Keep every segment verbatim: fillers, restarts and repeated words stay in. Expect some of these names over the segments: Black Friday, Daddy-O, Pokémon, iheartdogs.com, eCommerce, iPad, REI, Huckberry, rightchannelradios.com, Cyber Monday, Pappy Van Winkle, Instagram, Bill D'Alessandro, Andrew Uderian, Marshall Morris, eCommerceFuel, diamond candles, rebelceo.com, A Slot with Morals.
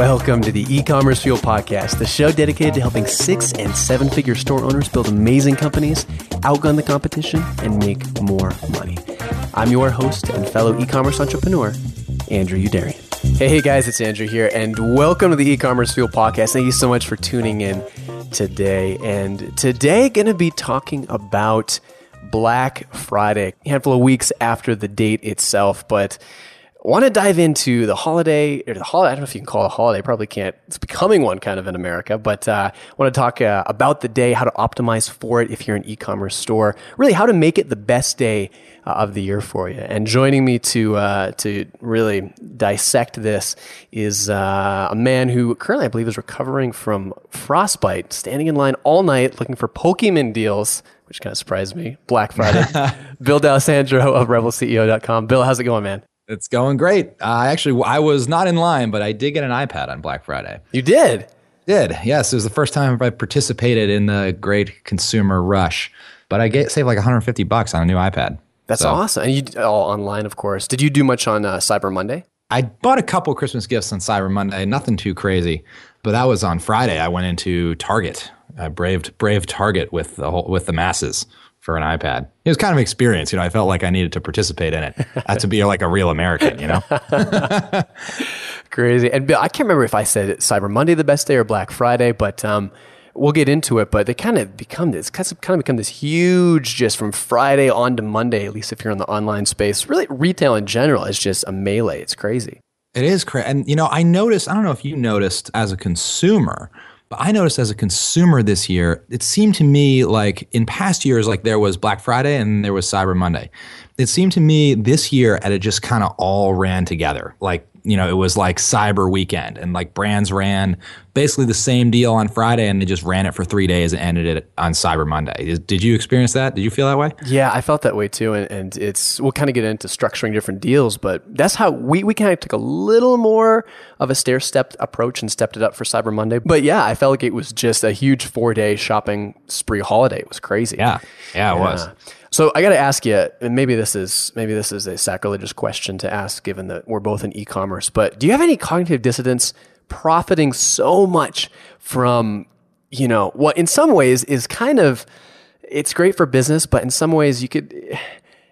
Welcome to the eCommerce Fuel Podcast, the show dedicated to helping six and seven figure store owners build amazing companies, outgun the competition, and make more money. I'm your host and fellow e-commerce entrepreneur, Andrew Uderian. Hey, hey guys, it's Andrew here, and welcome to the eCommerce Fuel Podcast. Thank you so much for tuning in today. And today, going to be talking about Black Friday, a handful of weeks after the date itself, but want to dive into the holiday, or the holiday, I don't know if you can call it a holiday, probably can't. It's becoming one kind of in America, but uh, want to talk uh, about the day, how to optimize for it if you're an e-commerce store, really how to make it the best day uh, of the year for you. And joining me to uh, to really dissect this is uh, a man who currently, I believe, is recovering from frostbite, standing in line all night looking for Pokémon deals, which kind of surprised me, Black Friday. Bill D'Alessandro of rebel c e o dot com. Bill, how's it going, man? It's going great. Uh, actually, I was not in line, but I did get an iPad on Black Friday. You did? Did, yes. It was the first time I participated in the great consumer rush. But I get, saved like one hundred fifty bucks on a new iPad. That's so awesome. And you all online, of course. Did you do much on uh, Cyber Monday? I bought a couple Christmas gifts on Cyber Monday. Nothing too crazy. But that was on Friday. I went into Target. I braved, braved Target with the whole, with the masses. For an iPad. It was kind of an experience. You know, I felt like I needed to participate in it uh, to be like a real American, you know? Crazy. And Bill, I can't remember if I said Cyber Monday the best day or Black Friday, but um, we'll get into it. But they kind of become this, kind of become this huge, just from Friday on to Monday, at least if you're in the online space. Really, retail in general is just a melee. It's crazy. It is crazy. And, you know, I noticed, I don't know if you noticed as a consumer, but I noticed as a consumer this year, it seemed to me like in past years, like there was Black Friday and there was Cyber Monday. It seemed to me this year that it just kind of all ran together. Like, you know, it was like Cyber Weekend and like brands ran basically the same deal on Friday and they just ran it for three days and ended it on Cyber Monday. Did you experience that? Did you feel that way? Yeah, I felt that way too. And, and it's, we'll kind of get into structuring different deals, but that's how we, we kind of took a little more of a stair-stepped approach and stepped it up for Cyber Monday. But yeah, I felt like it was just a huge four-day shopping spree holiday. It was crazy. Yeah, yeah, it yeah. was. So I got to ask you, and maybe this is maybe this is a sacrilegious question to ask, given that we're both in e-commerce. But do you have any cognitive dissonance profiting so much from, you know, what in some ways is kind of, it's great for business, but in some ways you could,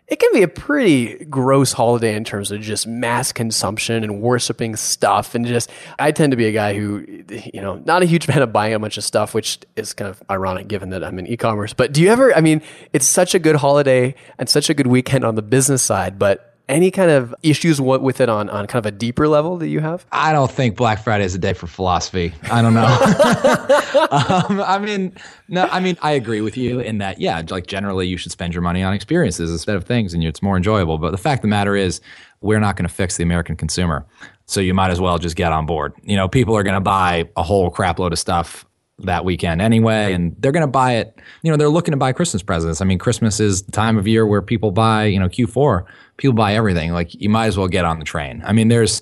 it can be a pretty gross holiday in terms of just mass consumption and worshiping stuff, and just I tend to be a guy who, you know, not a huge fan of buying a bunch of stuff, which is kind of ironic given that I'm in e-commerce. But do you ever? I mean, it's such a good holiday and such a good weekend on the business side, but any kind of issues with it on on kind of a deeper level that you have? I don't think Black Friday is a day for philosophy. I don't know. um, I mean. No, I mean, I agree with you in that, yeah, like generally you should spend your money on experiences instead of things and it's more enjoyable. But the fact of the matter is we're not going to fix the American consumer. So you might as well just get on board. You know, people are going to buy a whole crap load of stuff that weekend anyway, and they're going to buy it. You know, they're looking to buy Christmas presents. I mean, Christmas is the time of year where people buy, you know, Q four, people buy everything. Like you might as well get on the train. I mean, there's...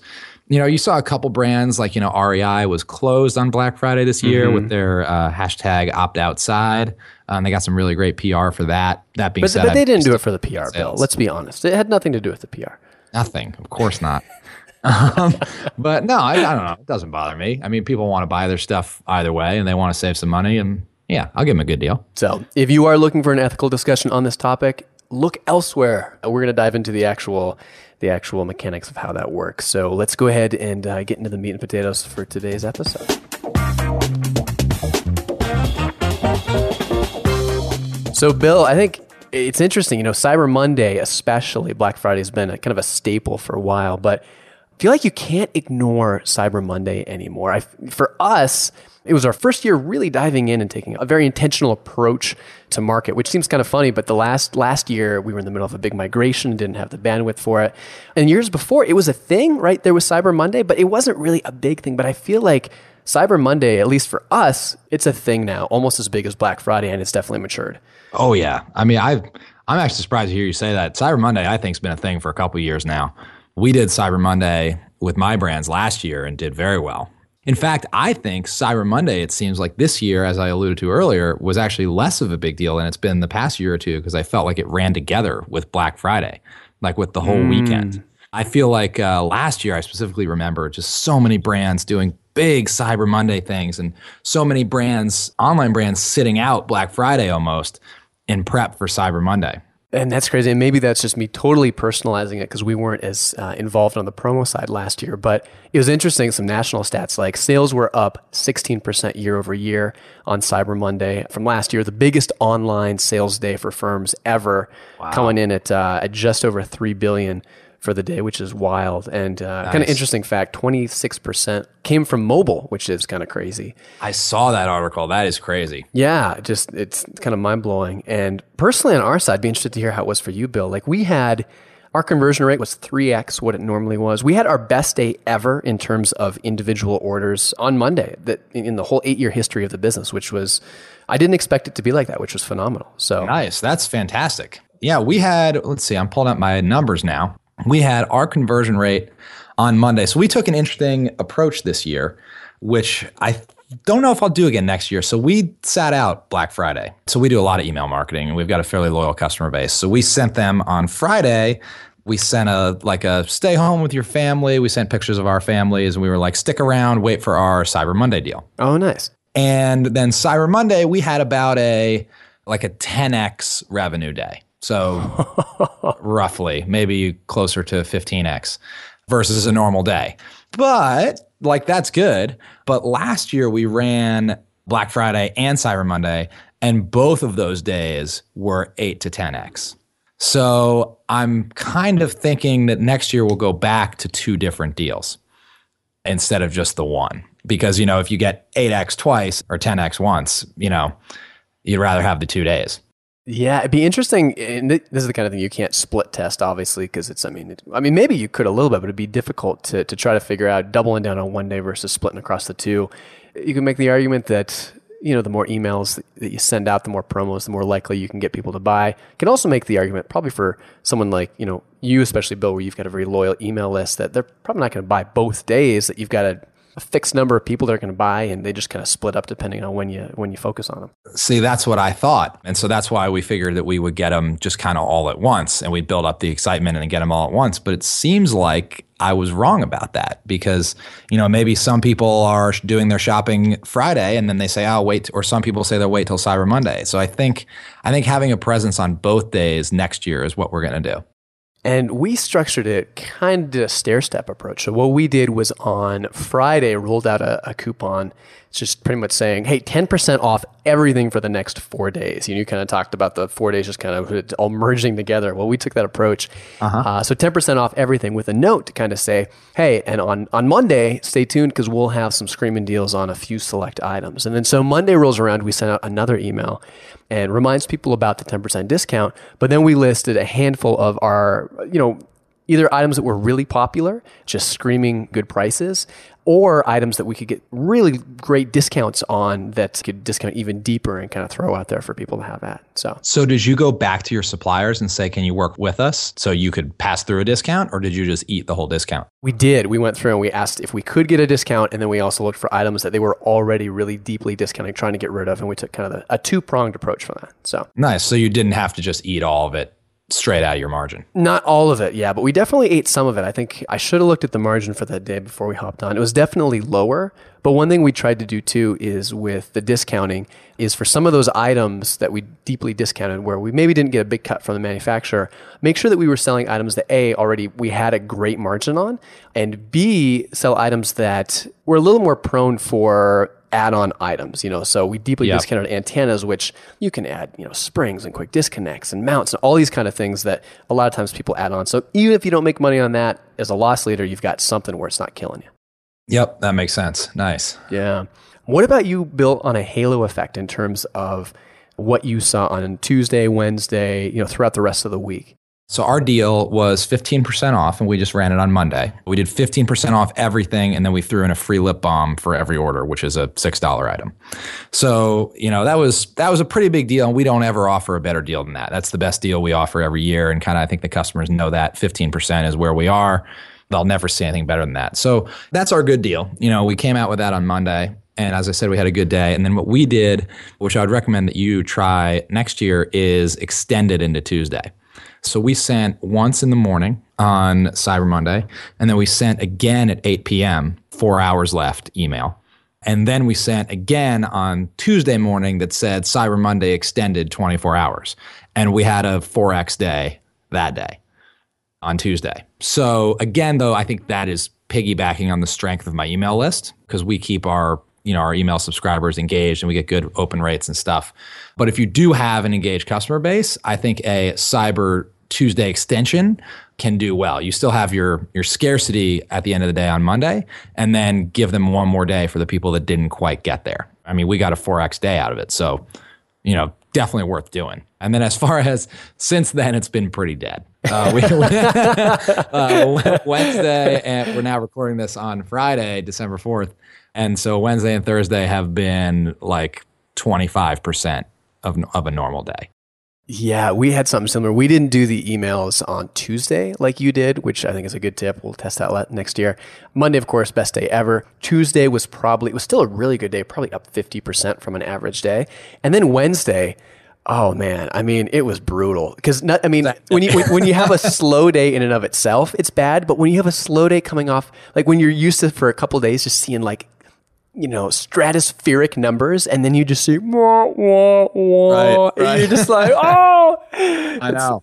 You know, you saw a couple brands like, you know, R E I was closed on Black Friday this year mm-hmm. with their uh, hashtag opt outside. Um, they got some really great P R for that. That being but, said, but they I didn't do it for the P R, sales. Bill. Let's be honest. It had nothing to do with the P R. Nothing. Of course not. um, but no, I, I don't know. It doesn't bother me. I mean, people want to buy their stuff either way and they want to save some money. And yeah, I'll give them a good deal. So if you are looking for an ethical discussion on this topic, look elsewhere. We're going to dive into the actual the actual mechanics of how that works. So let's go ahead and uh, get into the meat and potatoes for today's episode. So Bill, I think it's interesting, you know, Cyber Monday, especially Black Friday has been a, kind of a staple for a while, but I feel like you can't ignore Cyber Monday anymore. I, for us, it was our first year really diving in and taking a very intentional approach to market, which seems kind of funny, but the last last year, we were in the middle of a big migration, didn't have the bandwidth for it. And years before, it was a thing, right? There was Cyber Monday, but it wasn't really a big thing. But I feel like Cyber Monday, at least for us, it's a thing now, almost as big as Black Friday, and it's definitely matured. Oh, yeah. I mean, I've, I'm actually surprised to hear you say that. Cyber Monday, I think, has been a thing for a couple of years now. We did Cyber Monday with my brands last year and did very well. In fact, I think Cyber Monday, it seems like this year, as I alluded to earlier, was actually less of a big deal than it's been the past year or two because I felt like it ran together with Black Friday, like with the whole mm. weekend. I feel like uh, last year, I specifically remember just so many brands doing big Cyber Monday things and so many brands, online brands, sitting out Black Friday almost in prep for Cyber Monday. And that's crazy. And maybe that's just me totally personalizing it because we weren't as uh, involved on the promo side last year. But it was interesting, some national stats, like sales were up sixteen percent year over year on Cyber Monday from last year, the biggest online sales day for firms ever, wow. coming in at, uh, at just over three billion dollars for the day, which is wild. And uh, nice. Kind of interesting fact, twenty-six percent came from mobile, which is kind of crazy. I saw that article. That is crazy. Yeah, just it's kind of mind-blowing. And personally on our side, I'd be interested to hear how it was for you, Bill. Like we had, our conversion rate was three x what it normally was. We had our best day ever in terms of individual orders on Monday that in the whole eight-year history of the business, which was, I didn't expect it to be like that, which was phenomenal. So nice. That's fantastic. Yeah, we had, let's see, I'm pulling up my numbers now. We had our conversion rate on Monday. So we took an interesting approach this year, which I don't know if I'll do again next year. So we sat out Black Friday. So we do a lot of email marketing and we've got a fairly loyal customer base. So we sent them on Friday, we sent a like a stay home with your family. We sent pictures of our families and we were like, stick around, wait for our Cyber Monday deal. Oh, nice. And then Cyber Monday, we had about a like a ten x revenue day. So roughly, maybe closer to fifteen x versus a normal day. But like, that's good. But last year we ran Black Friday and Cyber Monday, and both of those days were eight to ten x. So I'm kind of thinking that next year we'll go back to two different deals instead of just the one. Because, you know, if you get eight x twice or ten x once, you know, you'd rather have the two days. Yeah, it'd be interesting. And this is the kind of thing you can't split test, obviously, because it's, I mean, it, I mean, maybe you could a little bit, but it'd be difficult to to try to figure out doubling down on one day versus splitting across the two. You can make the argument that, you know, the more emails that you send out, the more promos, the more likely you can get people to buy. You can also make the argument probably for someone like, you know, you, especially Bill, where you've got a very loyal email list, that they're probably not going to buy both days, that you've got to a fixed number of people they're going to buy, and they just kind of split up depending on when you when you focus on them. See, that's what I thought. And so that's why we figured that we would get them just kind of all at once, and we'd build up the excitement and get them all at once. But it seems like I was wrong about that because, you know, maybe some people are doing their shopping Friday and then they say, oh, wait, or some people say they'll wait till Cyber Monday. So I think I think having a presence on both days next year is what we're going to do. And we structured it kind of a stair-step approach. So what we did was on Friday, rolled out a, a coupon. It's just pretty much saying, hey, ten percent off everything for the next four days. You, know, you kind of talked about the four days just kind of all merging together. Well, we took that approach. Uh-huh. Uh, so ten percent off everything with a note to kind of say, hey, and on, on Monday, stay tuned because we'll have some screaming deals on a few select items. And then so Monday rolls around, we sent out another email and reminds people about the ten percent discount. But then we listed a handful of our, you know, either items that were really popular, just screaming good prices, or items that we could get really great discounts on that could discount even deeper and kind of throw out there for people to have at. So, so did you go back to your suppliers and say, can you work with us so you could pass through a discount, or did you just eat the whole discount? We did. We went through and we asked if we could get a discount, and then we also looked for items that they were already really deeply discounting, trying to get rid of, and we took kind of a, a two-pronged approach for that. So nice. So you didn't have to just eat all of it straight out of your margin. Not all of it, yeah, but we definitely ate some of it. I think I should have looked at the margin for that day before we hopped on. It was definitely lower, but one thing we tried to do too is with the discounting is for some of those items that we deeply discounted where we maybe didn't get a big cut from the manufacturer, make sure that we were selling items that A, already we had a great margin on, and B, sell items that were a little more prone for add-on items, you know, so we deeply yep. discounted antennas, which you can add, you know, springs and quick disconnects and mounts and all these kind of things that a lot of times people add on. So even if you don't make money on that, as a loss leader, you've got something where it's not killing you. Yep, that makes sense. Nice. Yeah. What about you, Bill, on a halo effect in terms of what you saw on Tuesday, Wednesday, you know, throughout the rest of the week? So our deal was fifteen percent off, and we just ran it on Monday. We did fifteen percent off everything, and then we threw in a free lip balm for every order, which is a six dollar item. So, you know, that was that was a pretty big deal, and we don't ever offer a better deal than that. That's the best deal we offer every year, and kind of I think the customers know that fifteen percent is where we are. They'll never see anything better than that. So that's our good deal. You know, we came out with that on Monday, and as I said, we had a good day. And then what we did, which I would recommend that you try next year, is extend it into Tuesday. So we sent once in the morning on Cyber Monday. And then we sent again at eight p.m., four hours left, email. And then we sent again on Tuesday morning that said Cyber Monday extended twenty-four hours. And we had a four X day that day on Tuesday. So again, though, I think that is piggybacking on the strength of my email list, because we keep our, you know, our email subscribers engaged and we get good open rates and stuff. But if you do have an engaged customer base, I think a Cyber Tuesday extension can do well. You still have your your scarcity at the end of the day on Monday, and then give them one more day for the people that didn't quite get there. I mean, we got a four X day out of it. So, you know, definitely worth doing. And then as far as since then, it's been pretty dead. Uh, we, uh, Wednesday, and we're now recording this on Friday, December fourth. And so Wednesday and Thursday have been like twenty-five percent of of a normal day. Yeah, we had something similar. We didn't do the emails on Tuesday like you did, which I think is a good tip. We'll test that next year. Monday, of course, best day ever. Tuesday was probably, it was still a really good day, probably up fifty percent from an average day. And then Wednesday, oh man, I mean, it was brutal. Because, I mean, when you when you have a slow day in and of itself, it's bad. But when you have a slow day coming off, like when you're used to for a couple of days just seeing like, you know, stratospheric numbers, and then you just see, wah, wah, wah, right, and right. You're just like, oh! I know.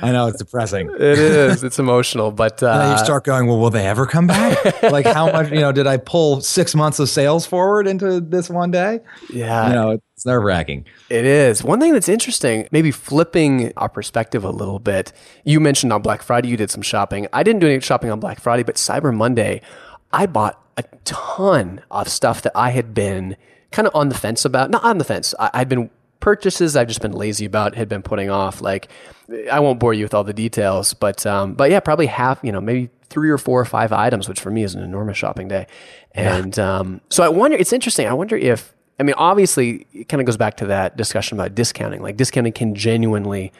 I know, it's depressing. It is. It's emotional, but... Uh, and then you start going, well, will they ever come back? Like, how much, you know, did I pull six months of sales forward into this one day? Yeah. You know, it's nerve-wracking. It is. One thing that's interesting, maybe flipping our perspective a little bit, you mentioned on Black Friday, you did some shopping. I didn't do any shopping on Black Friday, but Cyber Monday, I bought a ton of stuff that I had been kind of on the fence about. Not on the fence. I, I'd been purchases I've just been lazy about, had been putting off. Like, I won't bore you with all the details, but um, but yeah, probably half, you know, maybe three or four or five items, which for me is an enormous shopping day. And yeah. um, so I wonder, it's interesting. I wonder if, I mean, obviously it kind of goes back to that discussion about discounting. Like, discounting can genuinely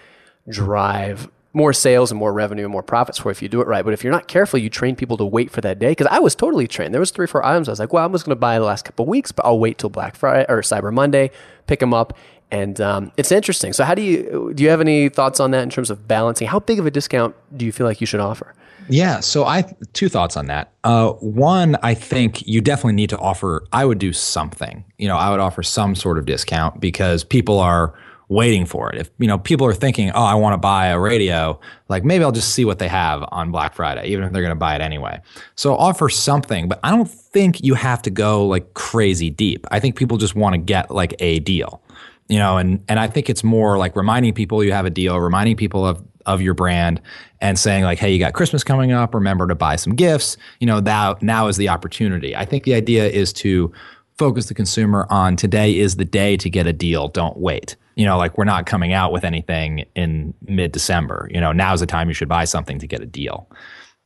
drive more sales and more revenue and more profits for if you do it right. But if you're not careful, you train people to wait for that day. Because I was totally trained. There was three, four items. I was like, well, I'm just going to buy the last couple of weeks, but I'll wait till Black Friday or Cyber Monday, pick them up. And um, it's interesting. So how do you, do you have any thoughts on that in terms of balancing? How big of a discount do you feel like you should offer? Yeah. So I, two thoughts on that. Uh, one, I think you definitely need to offer, I would do something, you know, I would offer some sort of discount because people are waiting for it. If, you know, people are thinking, oh, I want to buy a radio, like maybe I'll just see what they have on Black Friday, even if they're going to buy it anyway. So offer something, but I don't think you have to go like crazy deep. I think people just want to get like a deal, you know, and, and I think it's more like reminding people you have a deal, reminding people of, of your brand and saying like, hey, you got Christmas coming up, remember to buy some gifts, you know, that now is the opportunity. I think the idea is to focus the consumer on today is the day to get a deal. Don't wait. You know, like we're not coming out with anything in mid-December. You know, now's the time you should buy something to get a deal.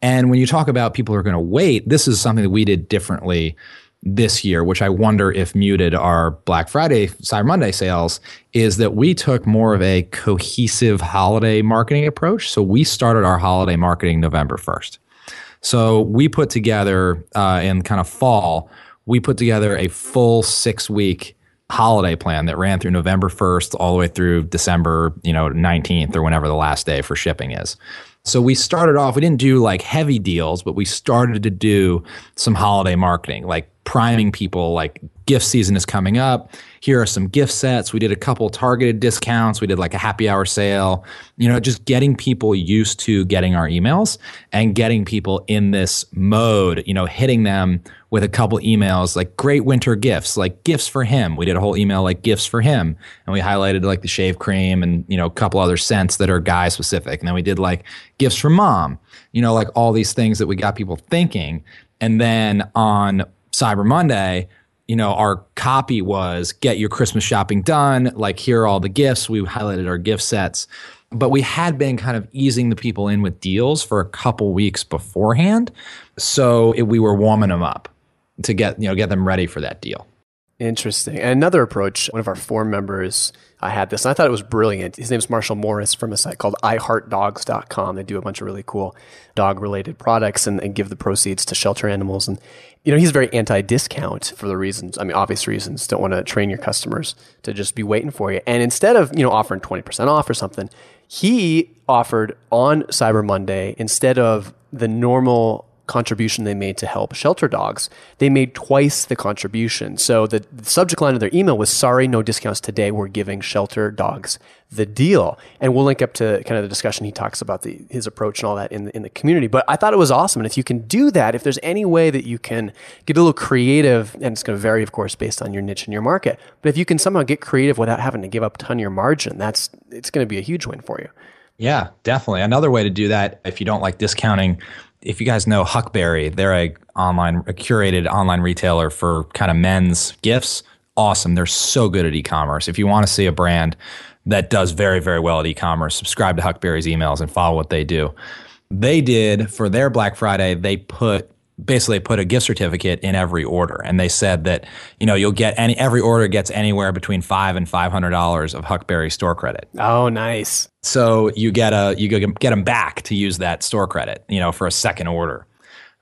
And when you talk about people who are going to wait, this is something that we did differently this year, which I wonder if muted our Black Friday, Cyber Monday sales, is that we took more of a cohesive holiday marketing approach. So we started our holiday marketing November first. So we put together uh, in kind of fall, we put together a full six-week holiday plan that ran through November first all the way through December, you know, nineteenth or whenever the last day for shipping is. So we started off, we didn't do like heavy deals, but we started to do some holiday marketing, like priming people, like gift season is coming up. Here are some gift sets. We did a couple targeted discounts. We did like a happy hour sale, you know, just getting people used to getting our emails and getting people in this mode, you know, hitting them with a couple emails, like great winter gifts, like gifts for him. We did a whole email like gifts for him. And we highlighted like the shave cream and, you know, a couple other scents that are guy specific. And then we did like gifts for mom, you know, like all these things that we got people thinking. And then on Cyber Monday, you know, our copy was get your Christmas shopping done. Like, here are all the gifts. We highlighted our gift sets, but we had been kind of easing the people in with deals for a couple weeks beforehand. So it, we were warming them up to get, you know, get them ready for that deal. Interesting. And another approach, one of our forum members, I had this, and I thought it was brilliant. His name is Marshall Morris from a site called i heart dogs dot com. They do a bunch of really cool dog-related products and, and give the proceeds to shelter animals. And, you know, he's very anti-discount for the reasons, I mean, obvious reasons. Don't want to train your customers to just be waiting for you. And instead of, you know, offering twenty percent off or something, He offered on Cyber Monday, instead of the normal contribution they made to help shelter dogs, they made twice the contribution. So the subject line of their email was, "Sorry, no discounts today. We're giving shelter dogs the deal." And we'll link up to kind of the discussion he talks about the, his approach and all that in the, in the community. But I thought it was awesome. And if you can do that, if there's any way that you can get a little creative, and it's going to vary, of course, based on your niche and your market, but if you can somehow get creative without having to give up a ton of your margin, that's, it's going to be a huge win for you. Yeah, definitely. Another way to do that, if you don't like discounting, if you guys know Huckberry, they're a online, a curated online retailer for kind of men's gifts. Awesome. They're so good at e-commerce. If you want to see a brand that does very, very well at e-commerce, subscribe to Huckberry's emails and follow what they do. They did, for their Black Friday, they put basically put a gift certificate in every order. And they said that, you know, you'll get any, every order gets anywhere between five and five hundred dollars of Huckberry store credit. Oh, nice. So you get a, you get them back to use that store credit, you know, for a second order.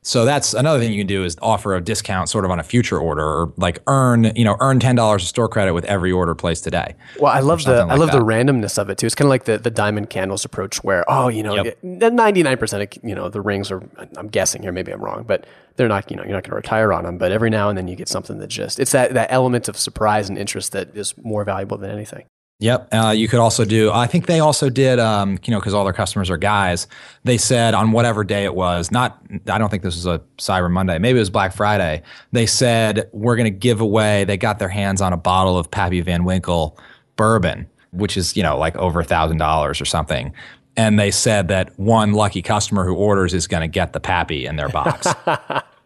So that's another thing you can do, is offer a discount sort of on a future order, or like earn, you know, earn ten dollars of store credit with every order placed today. Well, I love the, like I love that. The randomness of it too. It's kind of like the, the diamond candles approach where, oh, you know, yep. ninety-nine percent of, you know, the rings are, I'm guessing here, maybe I'm wrong, but they're not, you know, you're not going to retire on them, but every now and then you get something that just, it's that, that element of surprise and interest that is more valuable than anything. Yep. Uh, you could also do, I think they also did, um, you know, because all their customers are guys, they said on whatever day it was, not, I don't think this was a Cyber Monday, maybe it was Black Friday, they said, we're going to give away, they got their hands on a bottle of Pappy Van Winkle bourbon, which is, you know, like over one thousand dollars or something. And they said that one lucky customer who orders is going to get the Pappy in their box.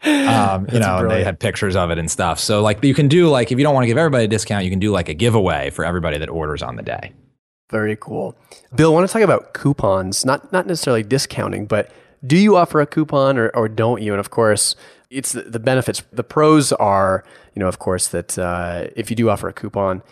Um, you know, and they had pictures of it and stuff. So like you can do like, if you don't want to give everybody a discount, you can do like a giveaway for everybody that orders on the day. Very cool. Bill, I want to talk about coupons, not not necessarily discounting, but do you offer a coupon or, or don't you? And of course, it's the, the benefits. The pros are, you know, of course, that uh, if you do offer a coupon,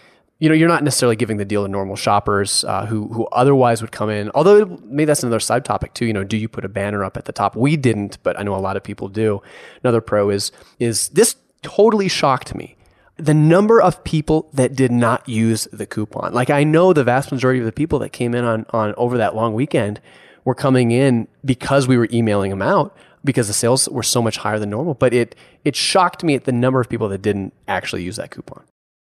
you know, you're not necessarily giving the deal to normal shoppers uh, who who otherwise would come in. Although maybe that's another side topic too. You know, do you put a banner up at the top? We didn't, but I know a lot of people do. Another pro is is this totally shocked me. The number of people that did not use the coupon. Like I know the vast majority of the people that came in on on over that long weekend were coming in because we were emailing them out, because the sales were so much higher than normal. But it it shocked me at the number of people that didn't actually use that coupon.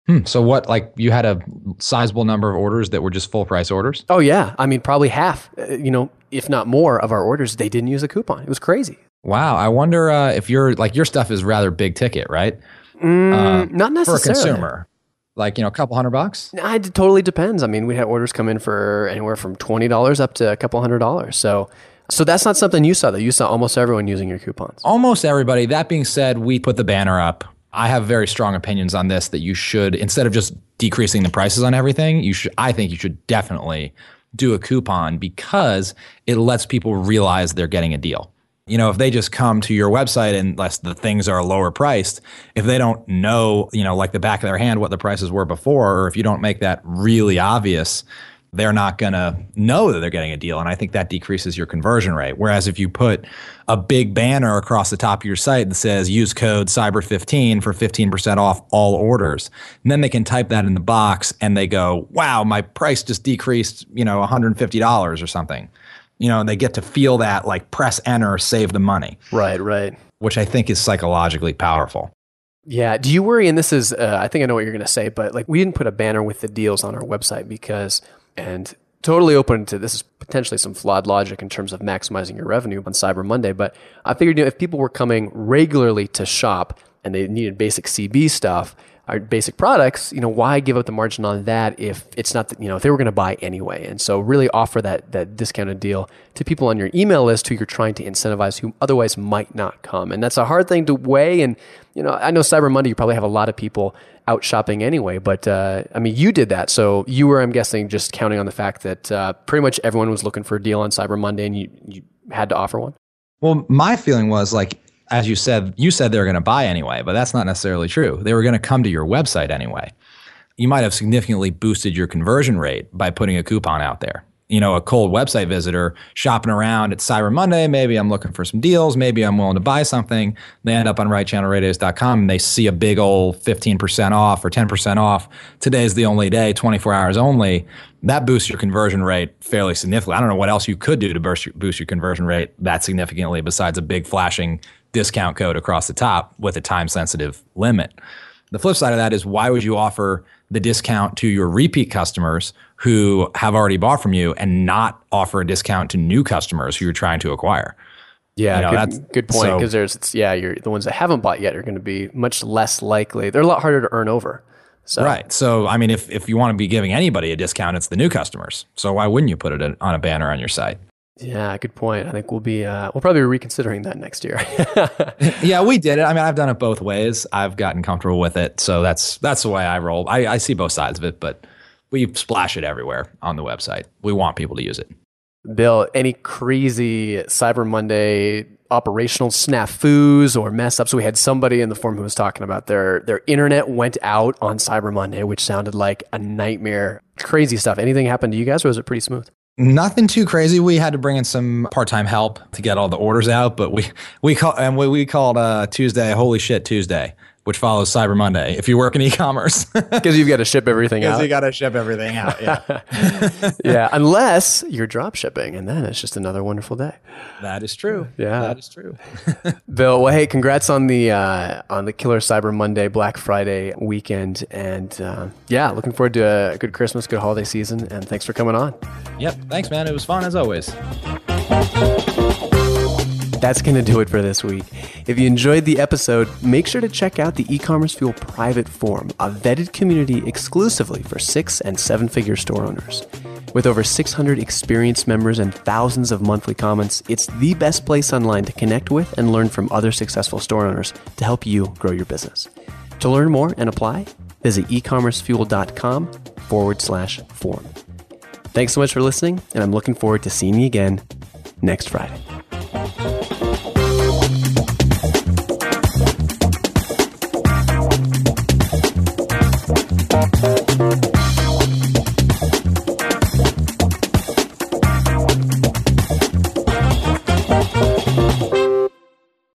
Hmm. So what, like you had a sizable number of orders that were just full price orders? Oh yeah. I mean, probably half, you know, if not more of our orders, they didn't use a coupon. It was crazy. Wow. I wonder uh, if you're like, your stuff is rather big ticket, right? Mm, uh, not necessarily. For a consumer, like, you know, a couple hundred bucks? It totally depends. I mean, we had orders come in for anywhere from twenty dollars up to a couple hundred dollars. So So that's not something you saw though. You saw almost everyone using your coupons. Almost everybody. That being said, we put the banner up. I have very strong opinions on this, that you should, instead of just decreasing the prices on everything, you should, I think you should definitely do a coupon, because it lets people realize they're getting a deal. You know, if they just come to your website unless the things are lower priced, if they don't know, you know, like the back of their hand what the prices were before, or if you don't make that really obvious, they're not going to know that they're getting a deal. And I think that decreases your conversion rate. Whereas if you put a big banner across the top of your site that says, use code cyber fifteen for fifteen percent off all orders, and then they can type that in the box and they go, wow, my price just decreased, you know, one hundred fifty dollars or something. You know, and they get to feel that, like, press enter, save the money. Right, right. Which I think is psychologically powerful. Yeah. Do you worry, and this is, uh, I think I know what you're going to say, but like we didn't put a banner with the deals on our website because... And totally open to this is potentially some flawed logic in terms of maximizing your revenue on Cyber Monday. But I figured, you know, if people were coming regularly to shop and they needed basic C B stuff, our basic products, you know, why give up the margin on that if it's not, that, you know, if they were going to buy anyway? And so really offer that that discounted deal to people on your email list who you're trying to incentivize, who otherwise might not come. And that's a hard thing to weigh. And, you know, I know Cyber Monday, you probably have a lot of people out shopping anyway, but uh, I mean, you did that. So you were, I'm guessing, just counting on the fact that uh, pretty much everyone was looking for a deal on Cyber Monday and you, you had to offer one. Well, my feeling was like, as you said, you said they were going to buy anyway, but that's not necessarily true. They were going to come to your website anyway. You might have significantly boosted your conversion rate by putting a coupon out there. you know, a cold website visitor shopping around. It's Cyber Monday. Maybe I'm looking for some deals. Maybe I'm willing to buy something. They end up on right channel radios dot com and they see a big old fifteen percent off or ten percent off. Today's the only day, twenty-four hours only. That boosts your conversion rate fairly significantly. I don't know what else you could do to boost your, boost your conversion rate that significantly besides a big flashing discount code across the top with a time-sensitive limit. The flip side of that is, why would you offer the discount to your repeat customers who have already bought from you and not offer a discount to new customers who you're trying to acquire? Yeah, you know, good, that's, good point. Because so, there's, yeah, you're, the ones that haven't bought yet are going to be much less likely. They're a lot harder to earn over. So. Right. So, I mean, if, if you want to be giving anybody a discount, it's the new customers. So why wouldn't you put it on a banner on your site? Yeah, good point. I think we'll be uh, we'll probably be reconsidering that next year. Yeah, we did it. I mean, I've done it both ways. I've gotten comfortable with it, so that's that's the way I roll. I, I see both sides of it, but we splash it everywhere on the website. We want people to use it. Bill, any crazy Cyber Monday operational snafus or mess ups? We had somebody in the forum who was talking about their their internet went out on Cyber Monday, which sounded like a nightmare. Crazy stuff. Anything happened to you guys, or was it pretty smooth? Nothing too crazy. We had to bring in some part-time help to get all the orders out, but we we call and we, we called uh, Tuesday Holy Shit Tuesday, which follows Cyber Monday. If you work in e-commerce, because you've got to ship everything out. Because you got to ship everything out. Yeah, yeah. Unless you're drop shipping, and then it's just another wonderful day. That is true. Yeah, that is true. Bill, well, hey, congrats on the uh, on the killer Cyber Monday, Black Friday weekend, and uh, yeah, looking forward to a good Christmas, good holiday season, and thanks for coming on. Yep, thanks, man. It was fun as always. That's going to do it for this week. If you enjoyed the episode, make sure to check out the eCommerce Fuel private forum, a vetted community exclusively for six and seven-figure store owners. With over six hundred experienced members and thousands of monthly comments, it's the best place online to connect with and learn from other successful store owners to help you grow your business. To learn more and apply, visit e commerce fuel dot com forward slash forum. Thanks so much for listening, and I'm looking forward to seeing you again next Friday.